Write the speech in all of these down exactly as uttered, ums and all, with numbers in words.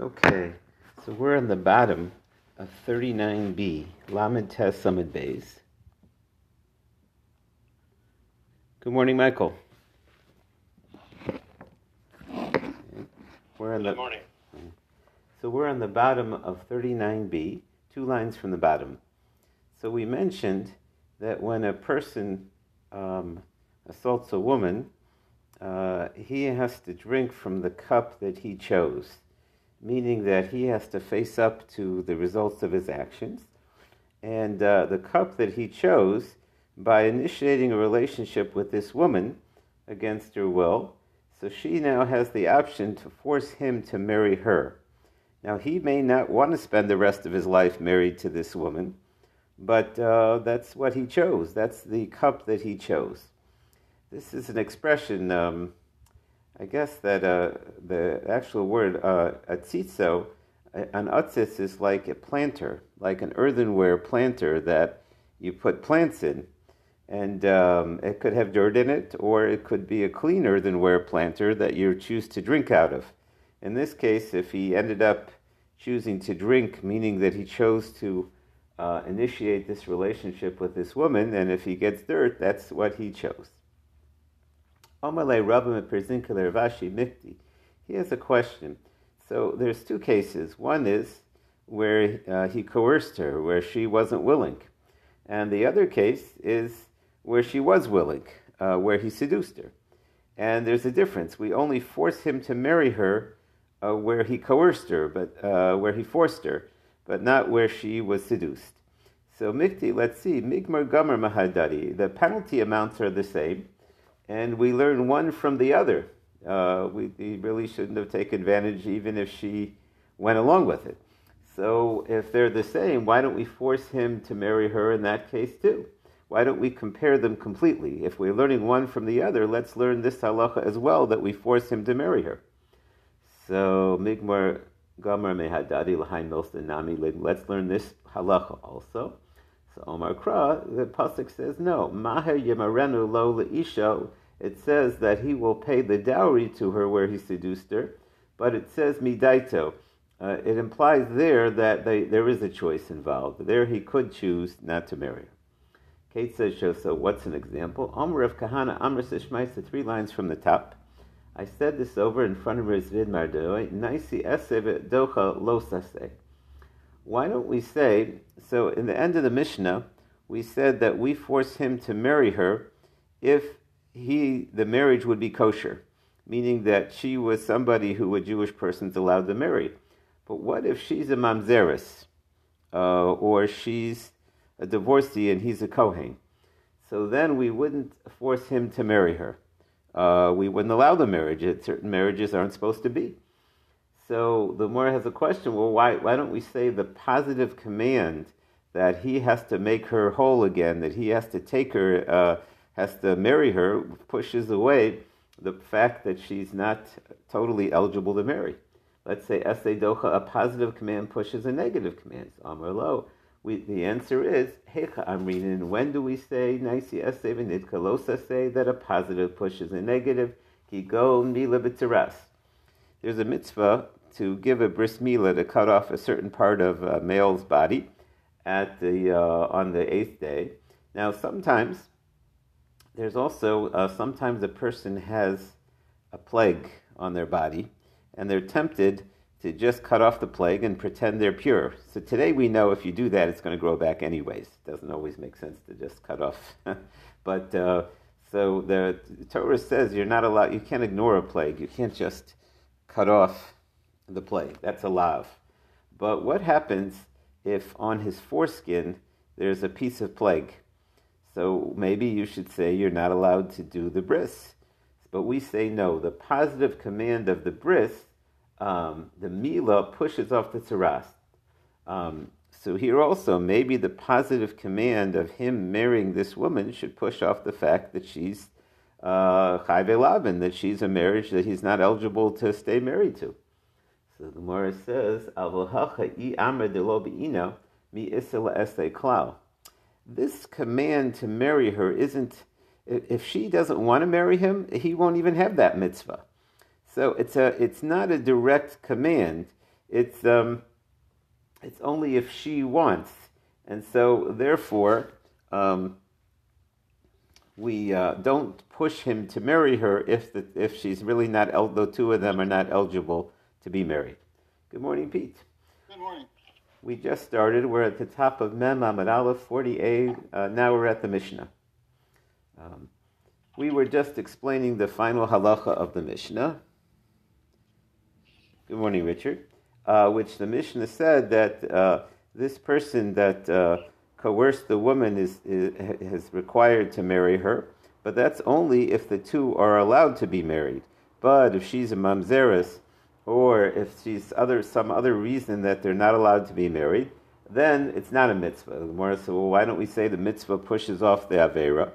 Okay, so we're on the bottom of thirty-nine B, Lamed Tes Lamed Beis. Good morning, Michael. We're on the, Good morning. So we're on the bottom of thirty-nine B, two lines from the bottom. So we mentioned that when a person um, assaults a woman, uh, he has to drink from the cup that he chose, meaning that he has to face up to the results of his actions. And uh, the cup that he chose, by initiating a relationship with this woman against her will, so she now has the option to force him to marry her. Now, he may not want to spend the rest of his life married to this woman, but uh, that's what he chose. That's the cup that he chose. This is an expression... Um, I guess that uh, the actual word uh, atzitzo, an atzitz is like a planter, like an earthenware planter that you put plants in. And um, it could have dirt in it, or it could be a clean earthenware planter that you choose to drink out of. In this case, if he ended up choosing to drink, meaning that he chose to uh, initiate this relationship with this woman, and if he gets dirt, that's what he chose. Omale Rabbi Perzinka Ravashi Mikti. He has a question. So there's two cases. One is where uh, he coerced her, where she wasn't willing. And the other case is where she was willing, uh, where he seduced her. And there's a difference. We only force him to marry her uh, where he coerced her, but uh, where he forced her, but not where she was seduced. So Mikti, let's see, Migmar Gomer Mahadari, the penalty amounts are the same. And we learn one from the other. Uh, we, we really shouldn't have taken advantage even if she went along with it. So if they're the same, why don't we force him to marry her in that case too? Why don't we compare them completely? If we're learning one from the other, let's learn this halacha as well, that we force him to marry her. So Migmar Gomer Mehadadi L'haim Milston Nami, let's learn this halacha also. So Omar Kra, the pasuk says, no, Maher Yemarenu Lo Leisha. It says that he will pay the dowry to her where he seduced her, but it says Midaito. Uh, it implies there that they, there is a choice involved. There he could choose not to marry her. Kate says, so what's an example? Omar of Kahana Amr Sishmaisa, three lines from the top. I said this over in front of Rizvid Mardoi, Naisi Eseve Docha Losase. Why don't we say, so in the end of the Mishnah, we said that we force him to marry her if he the marriage would be kosher, meaning that she was somebody who a Jewish person's allowed to marry. But what if she's a mamzeris, uh, or she's a divorcee and he's a kohen? So then we wouldn't force him to marry her. Uh, we wouldn't allow the marriage. Certain marriages aren't supposed to be. So the Gemara has a question, well, why why don't we say the positive command that he has to make her whole again, that he has to take her, uh, has to marry her, pushes away the fact that she's not totally eligible to marry. Let's say, Esei Docha, a positive command pushes a negative command. Amar Lo, the answer is, Hecha Amrinin, when do we say, Naisi Esei V'Nidka Losa say, that a positive pushes a negative, Ki Go Mila B'Tzeras. There's a mitzvah to give a bris milah, to cut off a certain part of a male's body at the uh, on the eighth day. Now, sometimes, there's also, uh, sometimes a person has a plague on their body, and they're tempted to just cut off the plague and pretend they're pure. So today we know if you do that, it's going to grow back anyways. It doesn't always make sense to just cut off. But, uh, so the Torah says you're not allowed, you can't ignore a plague. You can't just cut off the plague. That's a lav. But what happens if on his foreskin there's a piece of plague? So maybe you should say you're not allowed to do the bris. But we say no. The positive command of the bris, um, the milah, pushes off the tzeras. Um, so here also, maybe the positive command of him marrying this woman should push off the fact that she's uh, Chayve Laban, that she's a marriage that he's not eligible to stay married to. So the Gemara says, this command to marry her isn't, if she doesn't want to marry him, he won't even have that mitzvah. So it's a, it's not a direct command. it's um, it's only if she wants. And so, therefore, um, we uh, don't push him to marry her if the, if she's really not, el- the two of them are not eligible to be married. Good morning, Pete. Good morning. We just started. We're at the top of Mem Amud Aleph forty A. Uh, now we're at the Mishnah. Um, we were just explaining the final halacha of the Mishnah. Good morning, Richard. Uh, which the Mishnah said that... Uh, This person that uh, coerced the woman is, is is required to marry her, but that's only if the two are allowed to be married. But if she's a mamzeres, or if she's other some other reason that they're not allowed to be married, then it's not a mitzvah. The Gemara says, well, why don't we say the mitzvah pushes off the aveira?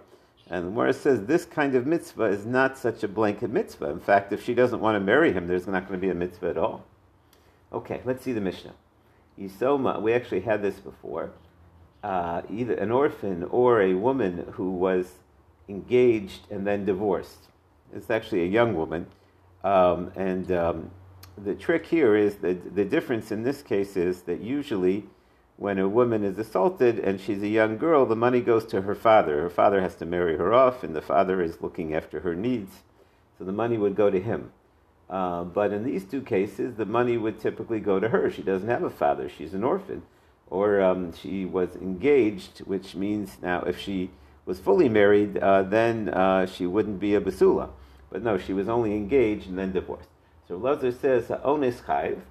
And the Gemara says this kind of mitzvah is not such a blanket mitzvah. In fact, if she doesn't want to marry him, there's not going to be a mitzvah at all. Okay, let's see the Mishnah. Yisoma, we actually had this before, uh, either an orphan or a woman who was engaged and then divorced. It's actually a young woman. Um, and um, the trick here is that the difference in this case is that usually when a woman is assaulted and she's a young girl, the money goes to her father. Her father has to marry her off, and the father is looking after her needs. So the money would go to him. Uh, but in these two cases, the money would typically go to her. She doesn't have a father. She's an orphan. Or um, she was engaged, which means now if she was fully married, uh, then uh, she wouldn't be a basula. But no, she was only engaged and then divorced. So Lazar says, Ha'onis chayiv.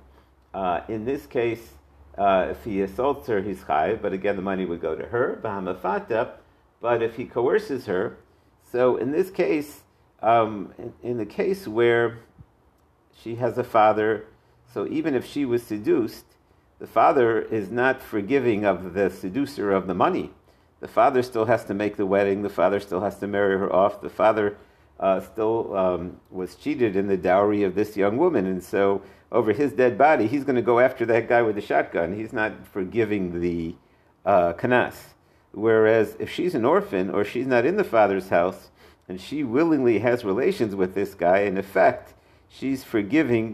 Uh, in this case, uh, if he assaults her, he's chayiv. But again, the money would go to her. B'hamafata. But if he coerces her, so in this case, um, in, in the case where... she has a father, so even if she was seduced, the father is not forgiving of the seducer of the money. The father still has to make the wedding. The father still has to marry her off. The father uh, still um, was cheated in the dowry of this young woman, and so over his dead body, he's going to go after that guy with the shotgun. He's not forgiving the uh, kanas. Whereas if she's an orphan or she's not in the father's house, and she willingly has relations with this guy, in effect, she's forgiving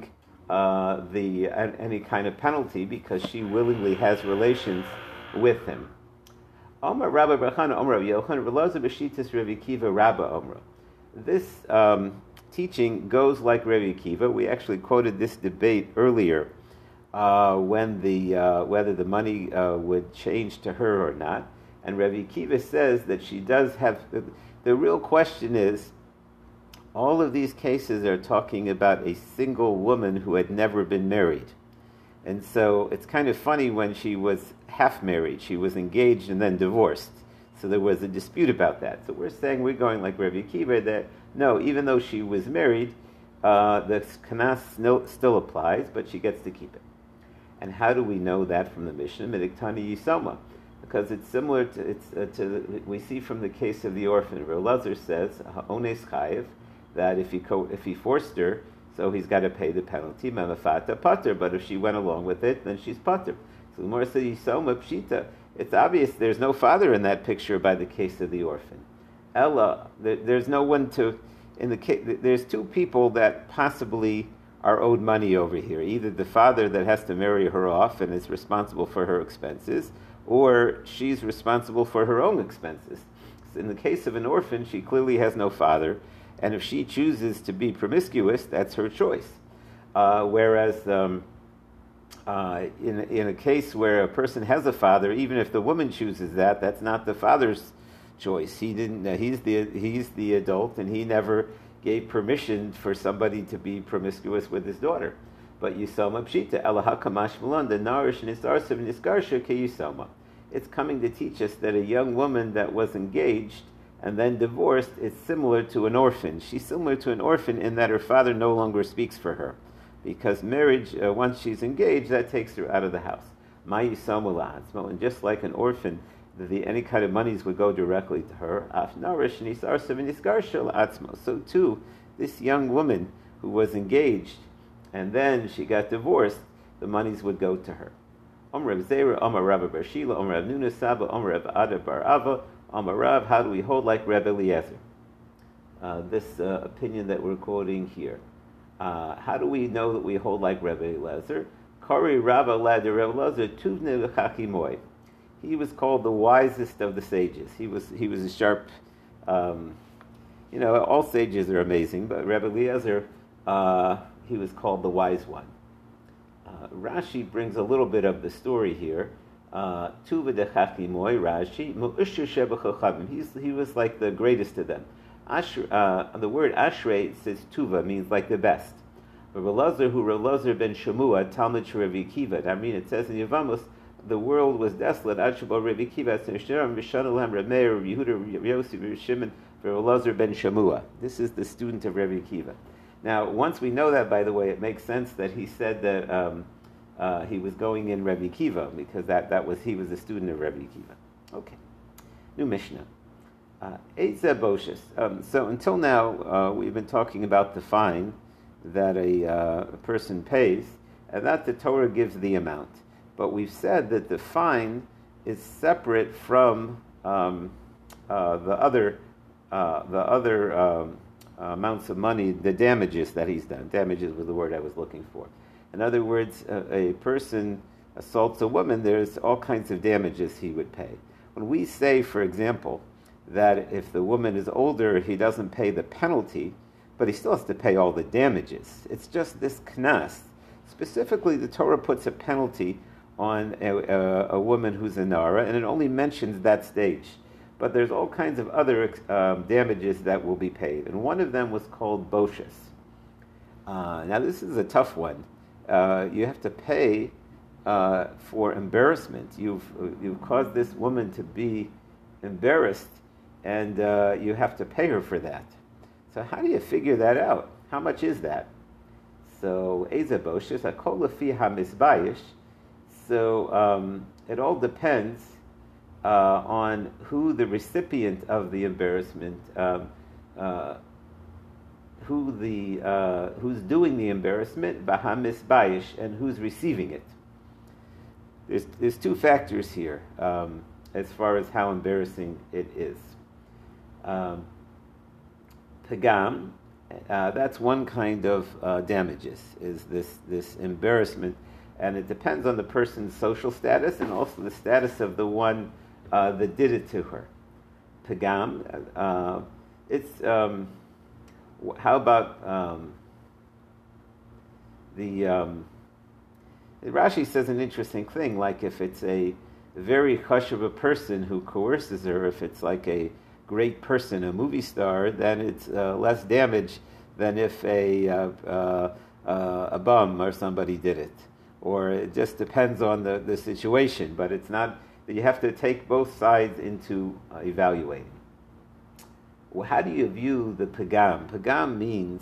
uh, the uh, any kind of penalty because she willingly has relations with him. This um, teaching goes like Rabbi Akiva. We actually quoted this debate earlier uh, when the uh, whether the money uh, would change to her or not. And Rabbi Akiva says that she does have... The real question is, all of these cases are talking about a single woman who had never been married. And so it's kind of funny when she was half married. She was engaged and then divorced. So there was a dispute about that. So we're saying, we're going like Rabbi Akiva, that no, even though she was married, uh, the kanas still applies, but she gets to keep it. And how do we know that from the Mishnah? Midiktani Yisoma. Because it's similar to, it's, uh, to we see from the case of the orphan, where Lazar says, Ha'ones chayiv, that if he co- if he forced her, so he's got to pay the penalty, mamafata pater, but if she went along with it, then she's pater. So the Gemara says, Yisoma pshita. It's obvious there's no father in that picture by the case of the orphan. Ella, there, there's no one to, in the case, there's two people that possibly are owed money over here. Either the father that has to marry her off and is responsible for her expenses, or she's responsible for her own expenses. So in the case of an orphan, she clearly has no father, and if she chooses to be promiscuous, that's her choice. Uh, whereas um, uh, in, in a case where a person has a father, even if the woman chooses that, that's not the father's choice. He didn't. Uh, he's the he's the adult, and he never gave permission for somebody to be promiscuous with his daughter. But Yisoma Pshita, Elaha Kamash Malon, the Narish Nisarsav Niskarsha Ke Yisoma. It's coming to teach us that a young woman that was engaged and then divorced is similar to an orphan. She's similar to an orphan in that her father no longer speaks for her. Because marriage, uh, once she's engaged, that takes her out of the house. And just like an orphan, the, the, any kind of monies would go directly to her. So too, this young woman who was engaged and then she got divorced, the monies would go to her. Amarav, how do we hold like Rebbe Eliezer? Uh, this uh, opinion that we're quoting here. Uh, how do we know that we hold like Rebbe Eliezer? Kari Rabba Ladi Rav Lazar Tuvne Chachimoy. He was called the wisest of the sages. He was he was a sharp, um, you know, all sages are amazing, but Rabbi Eliezer, uh, he was called the wise one. Uh, Rashi brings a little bit of the story here. Uh, Tuva de Chachimoy, Rashi, Mu'ushu Sheba Chachamim. He's he was like the greatest of them. Ashre, uh, the word Ashrei says Tuva means like the best. But Rav Elazar, who Rav Elazar ben Shemua, Talmud Shel Rabbi Akiva. I mean, it says in Yevamos, the world was desolate. Ashba Rabbi Akiva, Shneiram, V'Shanalem, Rav Meir, Rav Yehuda, Rav Yossi, Rav Shimon, Rav Elazar ben Shemua. This is the student of Rabbi Akiva. Now, once we know that, by the way, it makes sense that he said that um, uh, he was going in Rabbi Akiva, because that, that was he was a student of Rabbi Akiva. Okay, new Mishnah. Uh, Eitzeh Boshes. Um, so until now, uh, we've been talking about the fine that a, uh, a person pays, and that the Torah gives the amount. But we've said that the fine is separate from um, uh, the other uh, the other um, uh, amounts of money, the damages that he's done. Damages was the word I was looking for. In other words, a, a person assaults a woman, there's all kinds of damages he would pay. When we say, for example, that if the woman is older, he doesn't pay the penalty, but he still has to pay all the damages. It's just this knas. Specifically, the Torah puts a penalty on a, a, a woman who's a nara, and it only mentions that stage. But there's all kinds of other um, damages that will be paid, and one of them was called boshes. Uh, now, this is a tough one. Uh, you have to pay uh, for embarrassment. You've you've caused this woman to be embarrassed, and uh, you have to pay her for that. So how do you figure that out? How much is that? So, Eitzeh Boshes, Hakol Lefi HaMizbayesh. So, um, it all depends uh, on who the recipient of the embarrassment, um, uh, who the uh, who's doing the embarrassment, BahaMizbayesh, and who's receiving it. There's, there's two factors here um, as far as how embarrassing it is. Um, Pagam, uh, that's one kind of uh, damages, is this, this embarrassment. And it depends on the person's social status and also the status of the one uh, that did it to her. Pagam, uh, it's, um, how about um, the, um, Rashi says an interesting thing, like if it's a very chashuv of a person who coerces her, if it's like a great person, a movie star, then it's uh, less damage than if a uh, uh, uh, a bum or somebody did it. Or it just depends on the, the situation, but it's not, you have to take both sides into uh, evaluating. Well, how do you view the pagam? Pagam means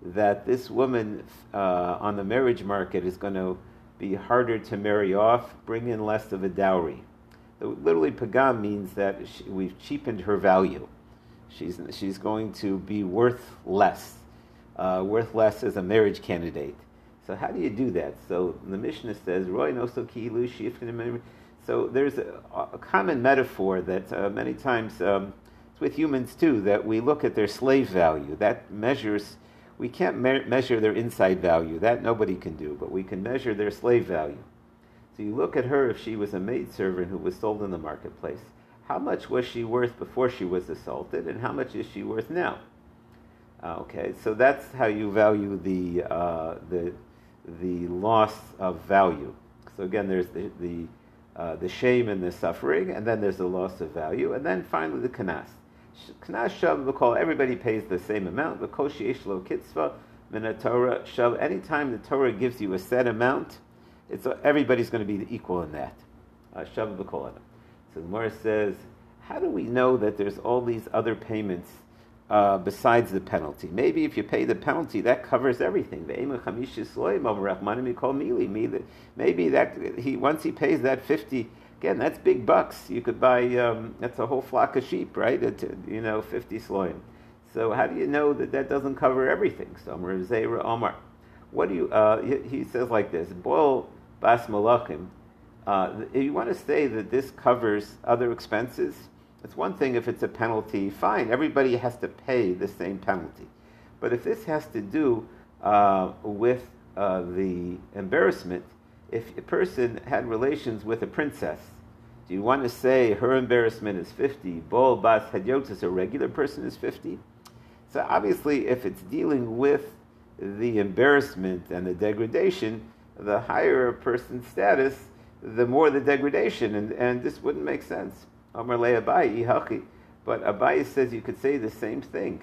that this woman uh, on the marriage market is going to be harder to marry off, bring in less of a dowry. Literally, pagam means that she, we've cheapened her value. She's she's going to be worth less, uh, worth less as a marriage candidate. So how do you do that? So the Mishnah says, Roy noso ki ilu shifnim. So there's a, a common metaphor that uh, many times um, it's with humans too, that we look at their slave value. That measures, we can't me- measure their inside value. That nobody can do, but we can measure their slave value. So you look at her, if she was a maidservant who was sold in the marketplace, how much was she worth before she was assaulted, and how much is she worth now? Uh, okay, so that's how you value the uh, the the loss of value. So again, there's the the, uh, the shame and the suffering, and then there's the loss of value, and then finally the kanas. Kanas shav v'kol, everybody pays the same amount. V'kol sheyesh lo kitzva min haTorah shav. Anytime the Torah gives you a set amount, it's everybody's going to be equal in that. Uh, Shav v'kol adam. So the Gemara says, how do we know that there's all these other payments uh, besides the penalty? Maybe if you pay the penalty, that covers everything. Maybe that he once he pays that fifty, again, that's big bucks. You could buy um, that's a whole flock of sheep, right? It, you know, fifty sloim. So how do you know that that doesn't cover everything? So Rav Zera Omar. What do you? Uh, he says like this: Boil bas malachim. Uh, if you want to say that this covers other expenses, it's one thing if it's a penalty. Fine, everybody has to pay the same penalty. But if this has to do uh, with uh, the embarrassment, if a person had relations with a princess, do you want to say her embarrassment is fifty, Bol Bas Hadyotis, a regular person, is fifty? So obviously, if it's dealing with the embarrassment and the degradation, the higher a person's status, the more the degradation, and, and this wouldn't make sense. Amar le Abaye ihachi, but Abaye says you could say the same thing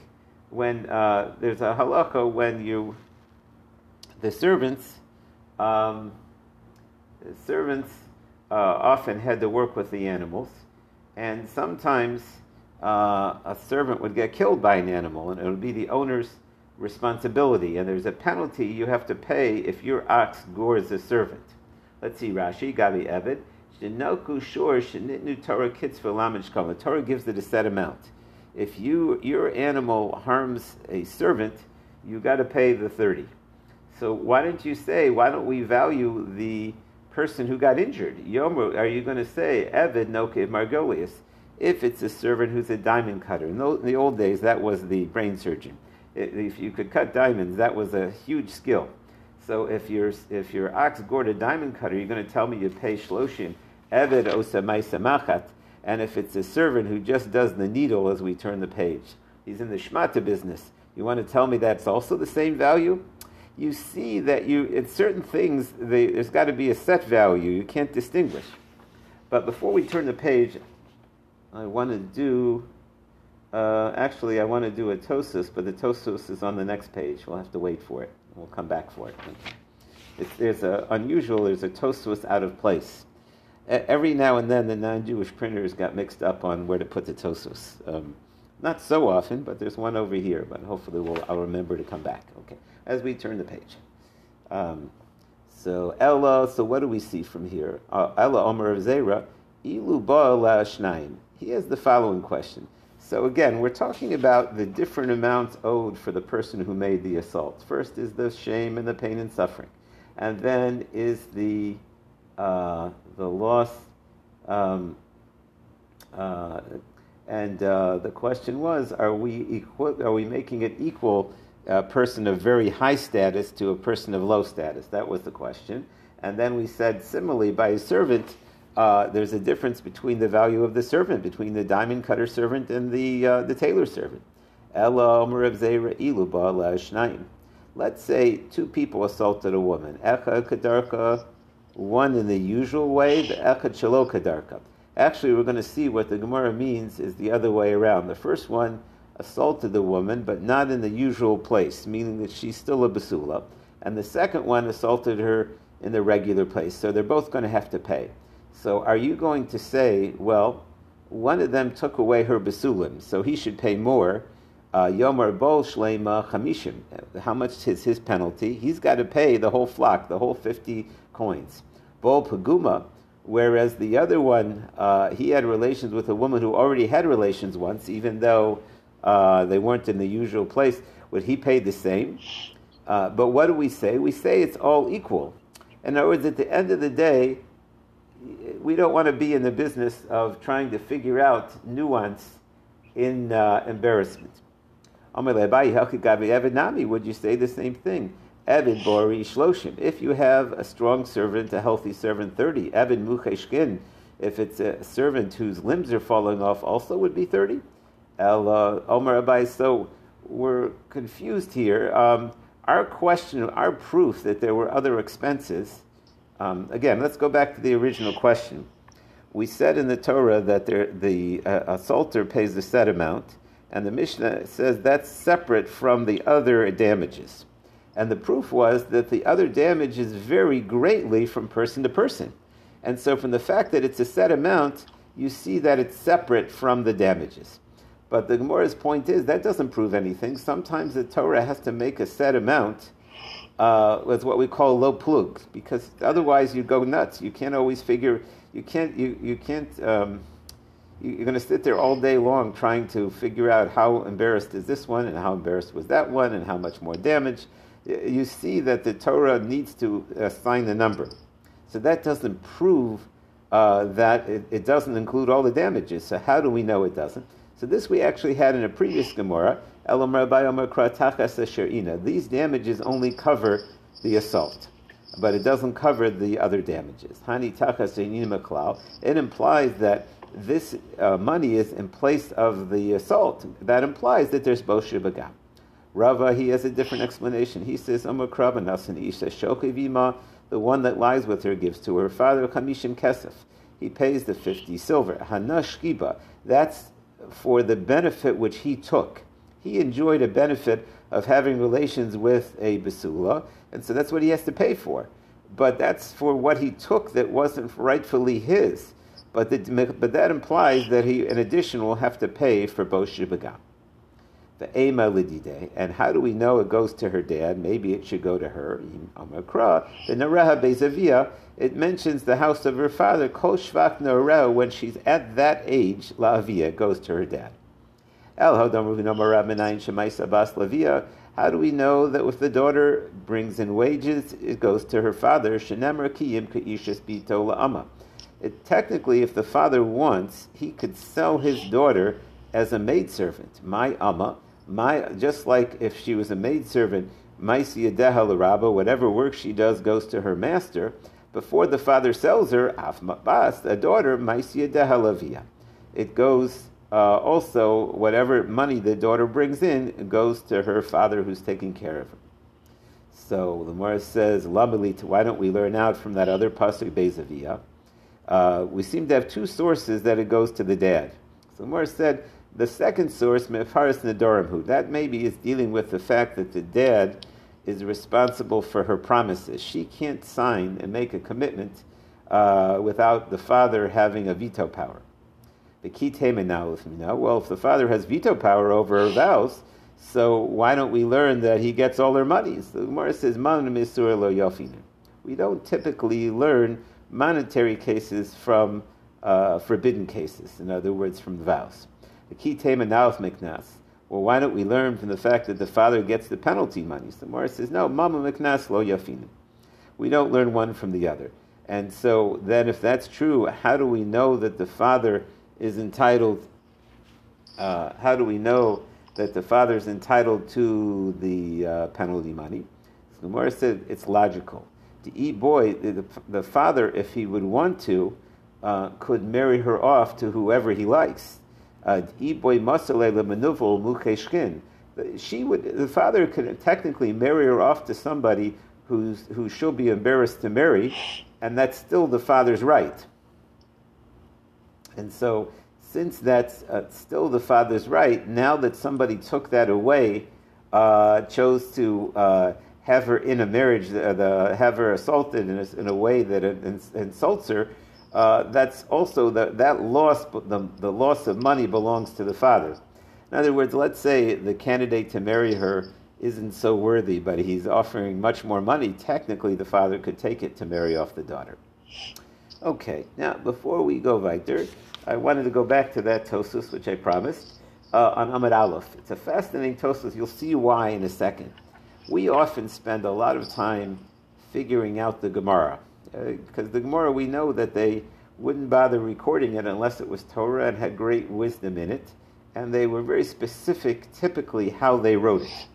when uh, there's a halacha when you the servants, um, the servants uh, often had to work with the animals, and sometimes uh, a servant would get killed by an animal, and it would be the owner's responsibility, and there's a penalty you have to pay if your ox gores a servant. Let's see, Rashi, Gabi Eved, Shinoku Shor Shinitnu Torah Kitzvah Lamishkam. The Torah gives it a set amount. If you your animal harms a servant, you got to pay the thirty. So why don't you say, why don't we value the person who got injured? Yomu, are you going to say, Eved Noke Margolius, if it's a servant who's a diamond cutter? In the old days, that was the brain surgeon. If you could cut diamonds, that was a huge skill. So if your if your ox gored a diamond cutter, you're going to tell me you pay shloshim eved osamay samachat. And if it's a servant who just does the needle as we turn the page, he's in the shmata business. You want to tell me that's also the same value? You see that you in certain things they, there's got to be a set value. You can't distinguish. But before we turn the page, I want to do. Uh, actually, I want to do a tosus, but the tosus is on the next page. We'll have to wait for it. We'll come back for it. It's, there's a unusual, there's a tosus out of place. A- every now and then, the non-Jewish printers got mixed up on where to put the tosus. Um, not so often, but there's one over here, but hopefully we'll, I'll remember to come back. Okay, as we turn the page. Um, so, Ella, so what do we see from here? Uh, Ella Omer of Zera, Ilu Ba'ala Shnaim. He has the following question. So again, we're talking about the different amounts owed for the person who made the assault. First is the shame and the pain and suffering, and then is the uh, the loss. Um, uh, and uh, the question was: Are we equal? Are we making it equal? A person of very high status to a person of low status. That was the question. And then we said similarly by a servant. Uh, there's a difference between the value of the servant, between the diamond cutter servant and the uh, the tailor servant. Let's say two people assaulted a woman. One in the usual way, the echad shelo kadarka. Actually, we're going to see what the Gemara means is the other way around. The first one assaulted the woman, but not in the usual place, meaning that she's still a basula. And the second one assaulted her in the regular place. So they're both going to have to pay. So are you going to say, well, one of them took away her basulim, so he should pay more. Yomar bol shleima chamishim. How much is his penalty? He's got to pay the whole flock, the whole fifty coins. Bol paguma, whereas the other one, uh, he had relations with a woman who already had relations once, even though uh, they weren't in the usual place. Would he pay the same? Uh, but what do we say? We say it's all equal. In other words, at the end of the day, we don't want to be in the business of trying to figure out nuance in uh, embarrassment. Would you say the same thing? If you have a strong servant, a healthy servant, thirty. If it's a servant whose limbs are falling off, also would be thirty. So we're confused here. Um, our question, our proof that there were other expenses. Um, again, let's go back to the original question. We said in the Torah that there, the uh, assaulter pays a set amount, and the Mishnah says that's separate from the other damages. And the proof was that the other damages vary greatly from person to person. And so from the fact that it's a set amount, you see that it's separate from the damages. But the Gemara's point is that doesn't prove anything. Sometimes the Torah has to make a set amount Uh, with what we call low plug, because otherwise you go nuts. You can't always figure. You can't. You you can't. Um, you, you're going to sit there all day long trying to figure out how embarrassed is this one and how embarrassed was that one and how much more damage. You see that the Torah needs to assign the number, so that doesn't prove uh, that it, it doesn't include all the damages. So how do we know it doesn't? So this we actually had in a previous Gemara. These damages only cover the assault. but it doesn't cover the other damages. It implies that this uh, money is in place of the assault. That implies that there's Boshir Bagam. Rava, he has a different explanation. He says, the one that lies with her gives to her father Kamishim Kesef. He pays the fifty silver. Hanash Kiba. That's for the benefit which he took. He enjoyed a benefit of having relations with a Basula, and so that's what he has to pay for. But that's for what he took that wasn't rightfully his. But, the, but that implies that he, in addition, will have to pay for Boshir Bagam. The Ema Lidide, and how do we know it goes to her dad? Maybe it should go to her. Amakra, the Nareha Bezavia, it mentions the house of her father, Kol Shvach Nareha, when she's at that age, La'avia goes to her dad. El Hodam Ruvinomara Menayin Shemais Abbas La'avia, how do we know that if the daughter brings in wages, it goes to her father, Shenemar Kiyim Ka'ishas Bito La'ama. It, technically, if the father wants, he could sell his daughter as a maidservant, my Amma, My, just like if she was a maidservant, Maisi Yadeha L'Rabba, whatever work she does goes to her master. Before the father sells her, Af Ma'bas, a daughter, Maisi Yadeha L'Avia. It goes uh, also, whatever money the daughter brings in goes to her father who's taking care of her. So the Gemara says, Lamalit, why don't we learn out from that other Pasuk Bezavia? Uh, we seem to have two sources that it goes to the dad. So the Gemara said, the second source, Mefaris Nadorimhu, that maybe is dealing with the fact that the dad is responsible for her promises. She can't sign and make a commitment uh, without the father having a veto power. The key tema now, if you know, well, if the father has veto power over her vows, so why don't we learn that he gets all her money? So the Gemara says, Man Misur Lo Yofinu. We don't typically learn monetary cases from uh, forbidden cases, in other words, from the vows. The key tema now is miknas. Well, why don't we learn from the fact that the father gets the penalty money? So Morris says, no, mama miknas lo yafinu. We don't learn one from the other. And so then if that's true, how do we know that the father is entitled, uh, how do we know that the father is entitled to the uh, penalty money? So Morris said, it's logical. To eat boy, the, the father, if he would want to, uh, could marry her off to whoever he likes. Uh, she would, the father could technically marry her off to somebody who's, who she'll be embarrassed to marry, and that's still the father's right. And so, since that's uh, still the father's right, now that somebody took that away, uh, chose to uh, have her in a marriage, uh, the, have her assaulted in a, in a way that insults her, Uh, that's also the, that loss. The, the loss of money belongs to the father. In other words, let's say the candidate to marry her isn't so worthy, but he's offering much more money. Technically, the father could take it to marry off the daughter. Okay. Now, before we go weiter, I wanted to go back to that Tosus which I promised uh, on Amud Aleph. It's a fascinating Tosus. You'll see why in a second. We often spend a lot of time figuring out the Gemara. Because uh, the Gemara, we know that they wouldn't bother recording it unless it was Torah and had great wisdom in it, and they were very specific, typically, how they wrote it.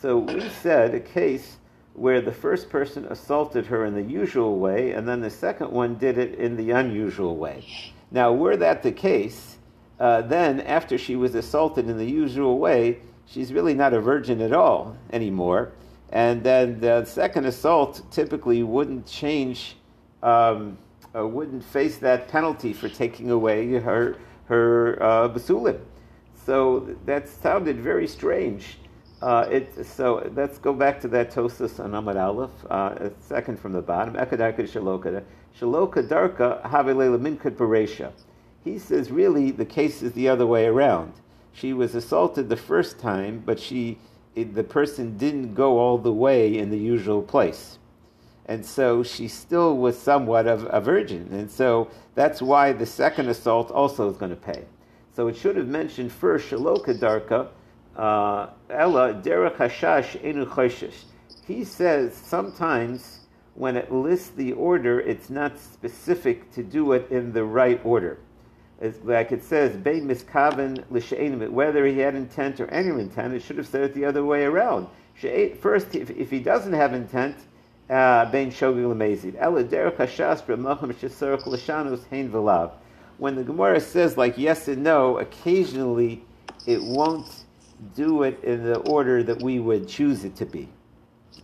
So we said a case where the first person assaulted her in the usual way, and then the second one did it in the unusual way. Now, were that the case, uh, then after she was assaulted in the usual way, she's really not a virgin at all anymore. And then the second assault typically wouldn't change, um, uh, wouldn't face that penalty for taking away her her uh, basulim. So that sounded very strange. Uh, it, so let's go back to that Tosas on Amud Aleph, uh, a second from the bottom. Ekadarka Shaloka Shaloka Darka Havilela Minkat Beresha. He says really the case is the other way around. She was assaulted the first time, but she. It, the person didn't go all the way in the usual place. And so she still was somewhat of a virgin. And so that's why the second assault also is going to pay. So it should have mentioned first, Shaloka Darka, uh, Ella, Derech Hashash, Enu Choshesh. He says sometimes when it lists the order, it's not specific to do it in the right order. It's like it says, Bein miskaven l'she'enim, whether he had intent or any intent, it should have said it the other way around. First, if, if he doesn't have intent, When the Gemara says like yes and no, occasionally it won't do it in the order that we would choose it to be,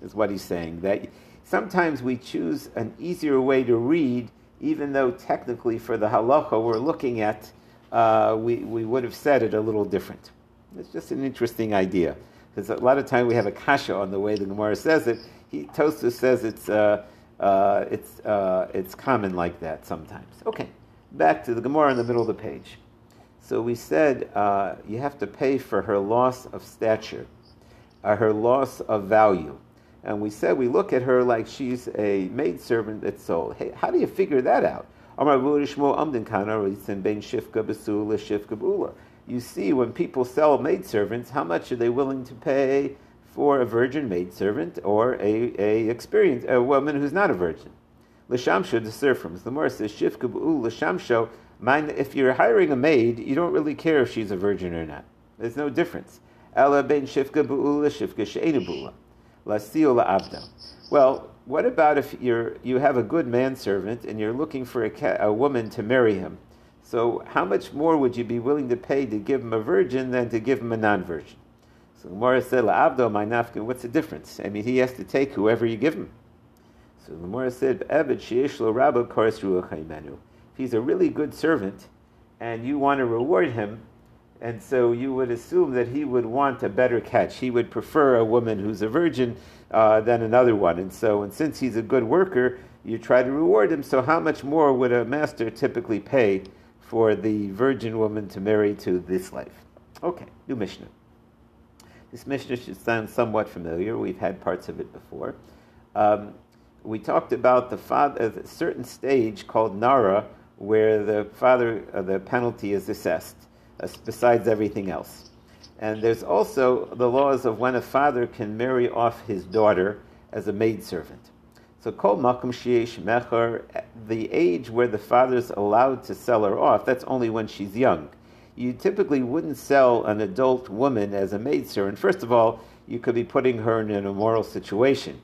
is what he's saying. That sometimes we choose an easier way to read, even though technically for the halacha we're looking at, uh, we, we would have said it a little different. It's just an interesting idea. Because a lot of time we have a kasha on the way the Gemara says it. He, Tosfos says it's uh, uh, it's uh, it's common like that sometimes. Okay, back to the Gemara in the middle of the page. So we said uh, you have to pay for her loss of stature, uh, her loss of value, and we said we look at her like she's a maidservant that's sold. Hey, how do you figure that out? You see, when people sell maidservants, how much are they willing to pay for a virgin maidservant or a, a experienced a woman who's not a virgin? L'shamsho, to serve from. The Gemara says, Shivka b'u l'shamsho, if you're hiring a maid, you don't really care if she's a virgin or not. There's no difference. Ela ben shivka b'u l'shivka she'enu b'u l'asio l'avda. Well, what about if you're you have a good manservant and you're looking for a, ca- a woman to marry him? So how much more would you be willing to pay to give him a virgin than to give him a non-virgin? So Gemara said, "La'avdo my nafka." What's the difference? I mean, he has to take whoever you give him. So Gemara said, "Eved sheyesh lo rabba koras ruach haimenu." If he's a really good servant, and you want to reward him, and so you would assume that he would want a better catch. He would prefer a woman who's a virgin uh, than another one. And so, and since he's a good worker, you try to reward him. So how much more would a master typically pay for the virgin woman to marry to this life? Okay, new Mishnah. This Mishnah should sound somewhat familiar. We've had parts of it before. Um, we talked about the father, a certain stage called Nara, where the father, uh, the penalty is assessed, uh, besides everything else. And there's also the laws of when a father can marry off his daughter as a maidservant. So kol makom sheyesh mecher, the age where the father's allowed to sell her off, that's only when she's young. You typically wouldn't sell an adult woman as a maidservant. First of all, you could be putting her in an immoral situation.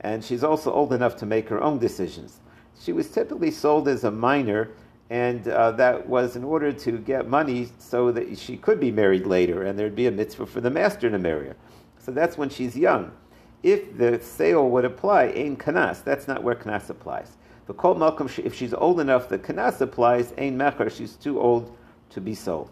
And she's also old enough to make her own decisions. She was typically sold as a minor, and uh, that was in order to get money so that she could be married later, and there'd be a mitzvah for the master to marry her. So that's when she's young. If the sale would apply, ain kanas, that's not where kanas applies. The kol malkum, if she's old enough, the kanas applies, ain mecher, she's too old to be sold.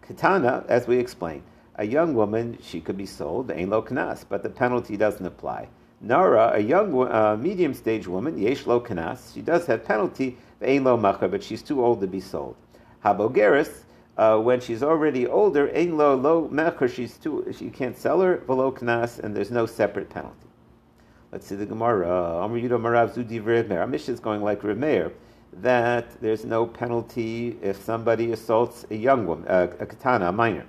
Katana, as we explained, a young woman, she could be sold, ain lo kanas, but the penalty doesn't apply. Nara, a young, uh, medium-stage woman, yesh lo kanas, she does have penalty, ain lo mecher, but she's too old to be sold. Habogeris, uh, when she's already older, ain lo lo mecher, she's too, she can't sell her, velo kanas, and there's no separate penalty. Let's see the Gemara. Amr Yudah Marav Zudi Remeir. Our Mishnah is going like Remeir, that there's no penalty if somebody assaults a young woman, uh, a katana, a minor.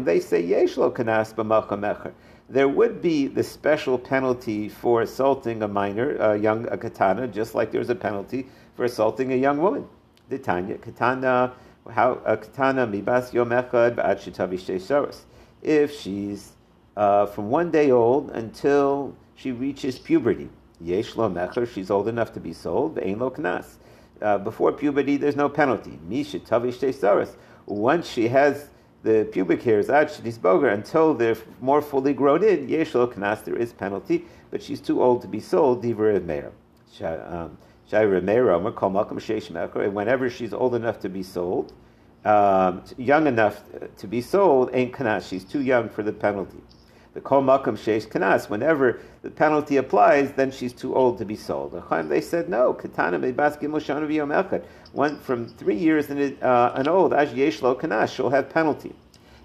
They say yesh lo kanas b'malcha mecher. There would be the special penalty for assaulting a minor, a young a katana, just like there's a penalty for assaulting a young woman. D'tanya katana, how a katana mibas yom echad b'ad shetavi shtei shoros. If she's uh, from one day old until she reaches puberty, yesh lo mecher, she's old enough to be sold, ein lo knas. Uh, before puberty, there's no penalty. Misha tavi shtei saras. Once she has the pubic hairs, ad shnis boger, until they're more fully grown in, yesh lo knas, there is penalty, but she's too old to be sold, divrei Meir. Shai Remeir omer kol malkum sheyesh mecher, and whenever she's old enough to be sold, um, young enough to be sold, ein knas, she's too young for the penalty. The kol malkum sheyesh kanas, whenever the penalty applies, then she's too old to be sold. They said no. Katana meibas gimel shana v'yom echad. One from three years and uh, an old, as yesh lo kanas, she'll have penalty.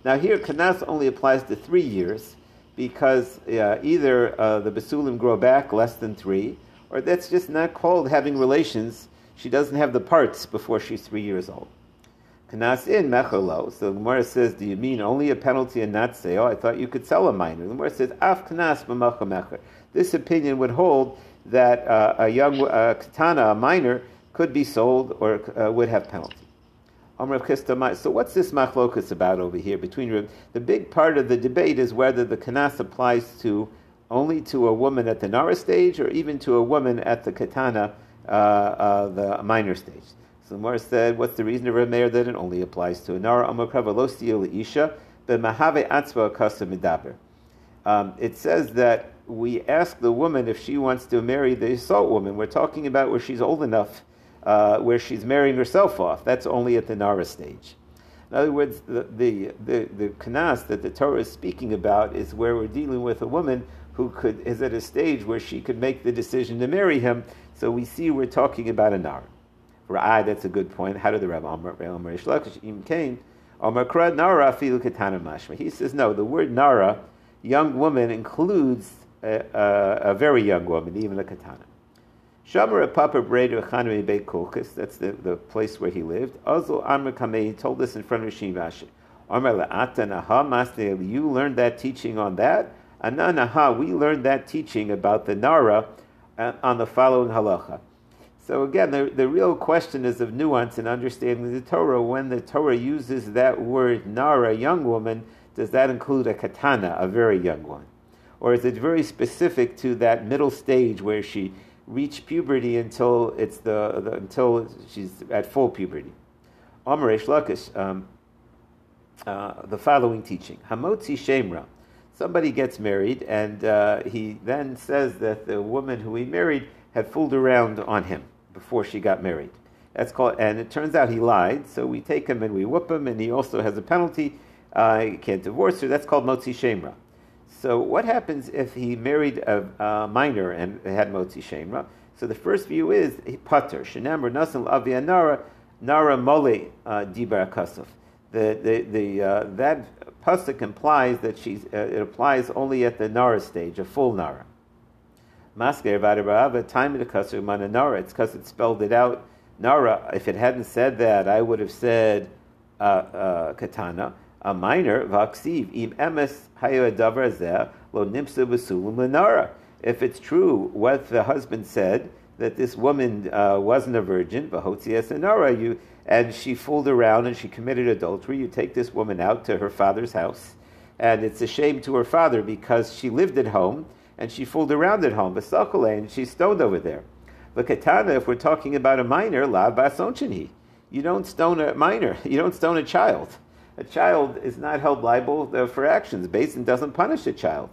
Now here, kanas only applies to three years because uh, either uh, the basulim grow back less than three, or that's just not called having relations. She doesn't have the parts before she's three years old. Kanas in mecher lo. So the Gemara says, do you mean only a penalty and not sale? I thought you could sell a minor. The Gemara says, af kanas b'malcha mecher. This opinion would hold that uh, a young uh, katana, a minor, could be sold or uh, would have penalty. So what's this machlokus about over here? Between the big part of the debate is whether the kanas applies to only to a woman at the Nara stage, or even to a woman at the Katana, uh, uh, the minor stage. So the Gemara said, what's the reason of Reb Meir that it only applies to a Nara? Um, it says that we ask the woman if she wants to marry the assault woman. We're talking about where she's old enough, uh, where she's marrying herself off. That's only at the Nara stage. In other words, the the, the, the kanas that the Torah is speaking about is where we're dealing with a woman who could is at a stage where she could make the decision to marry him. So we see we're talking about a nar. Ra'ai, that's a good point. How did the Rav Amar Reish Lakish Im Kain? Amar Kra Nara Afilu Katana Mashma. He says no. The word nara, young woman, includes a, a, a very young woman, even a katana. Shamra Papa Breder Chanami Beit Kulkas, that's the, the place where he lived. Azul Amr Kamei, he told us in front of Shivashi. Amr La'ata Naha Masne, you learned that teaching on that. Ana Naha, we learned that teaching about the Nara uh, on the following halacha. So again, the, the real question is of nuance and understanding the Torah. When the Torah uses that word Nara, young woman, does that include a katana, a very young one? Or is it very specific to that middle stage where she reach puberty until it's the, the until she's at full puberty? Amar Reish Lakish, um, uh, the following teaching: Hamotzi Shemra, somebody gets married, and uh, he then says that the woman who he married had fooled around on him before she got married. That's called, and it turns out he lied. So we take him and we whoop him, and he also has a penalty. Uh, he can't divorce her. That's called Motzi Shemra. So what happens if he married a, a minor and had Motzi Shemra? So the first view is Pater, Shenamr Nasan Avia Nara, Nara Mole Dibar Kasuf. The the the uh, that pasuk implies that she's uh, it applies only at the Nara stage, a full Nara. Masker Vadarava, time of the Kasuf Mana Nara, it's because it spelled it out. Nara, if it hadn't said that, I would have said uh, uh, Katana. A minor, vaksiv, im emes hayo adavar zeh lo nimsa v'sulim l'nara. If it's true what the husband said, that this woman uh, wasn't a virgin, v'hotzias anara, you, and she fooled around and she committed adultery, you take this woman out to her father's house, and it's a shame to her father because she lived at home and she fooled around at home, v'sakole, and she's stoned over there. V'katana, if we're talking about a minor, la b'asonchini, you don't stone a minor, you don't stone a child. A child is not held liable for actions. Beis Din doesn't punish a child.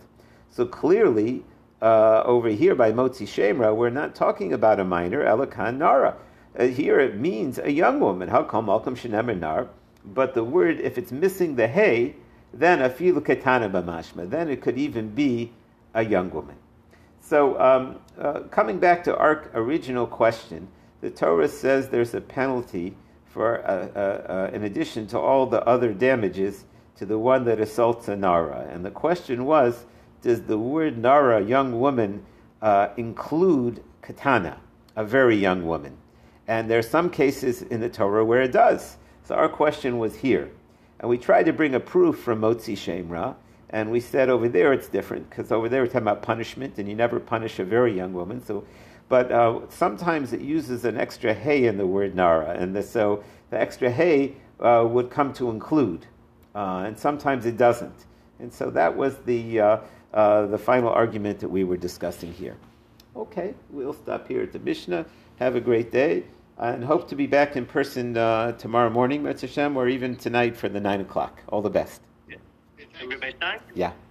So clearly, uh, over here by Motzi Shemra, we're not talking about a minor, Elakan Nara. Uh, here it means a young woman. Hakam Alkam Shenemer Nar. But the word, if it's missing the hey, then Afilu Ketana B'mashma. Then it could even be a young woman. So um, uh, coming back to our original question, the Torah says there's a penalty for uh, uh, uh, in addition to all the other damages to the one that assaults a nara. And the question was, does the word nara, young woman, uh, include katana, a very young woman? And there are some cases in the Torah where it does. So our question was here. And we tried to bring a proof from Motzi Shemra, and we said over there it's different, because over there we're talking about punishment, and you never punish a very young woman. So But uh, sometimes it uses an extra hey in the word nara, and the, so the extra hey uh, would come to include, uh, and sometimes it doesn't. And so that was the uh, uh, the final argument that we were discussing here. Okay, we'll stop here at the Mishnah. Have a great day, and hope to be back in person uh, tomorrow morning, Mitzvah Hashem, or even tonight for the nine o'clock. All the best. Yeah. Yeah.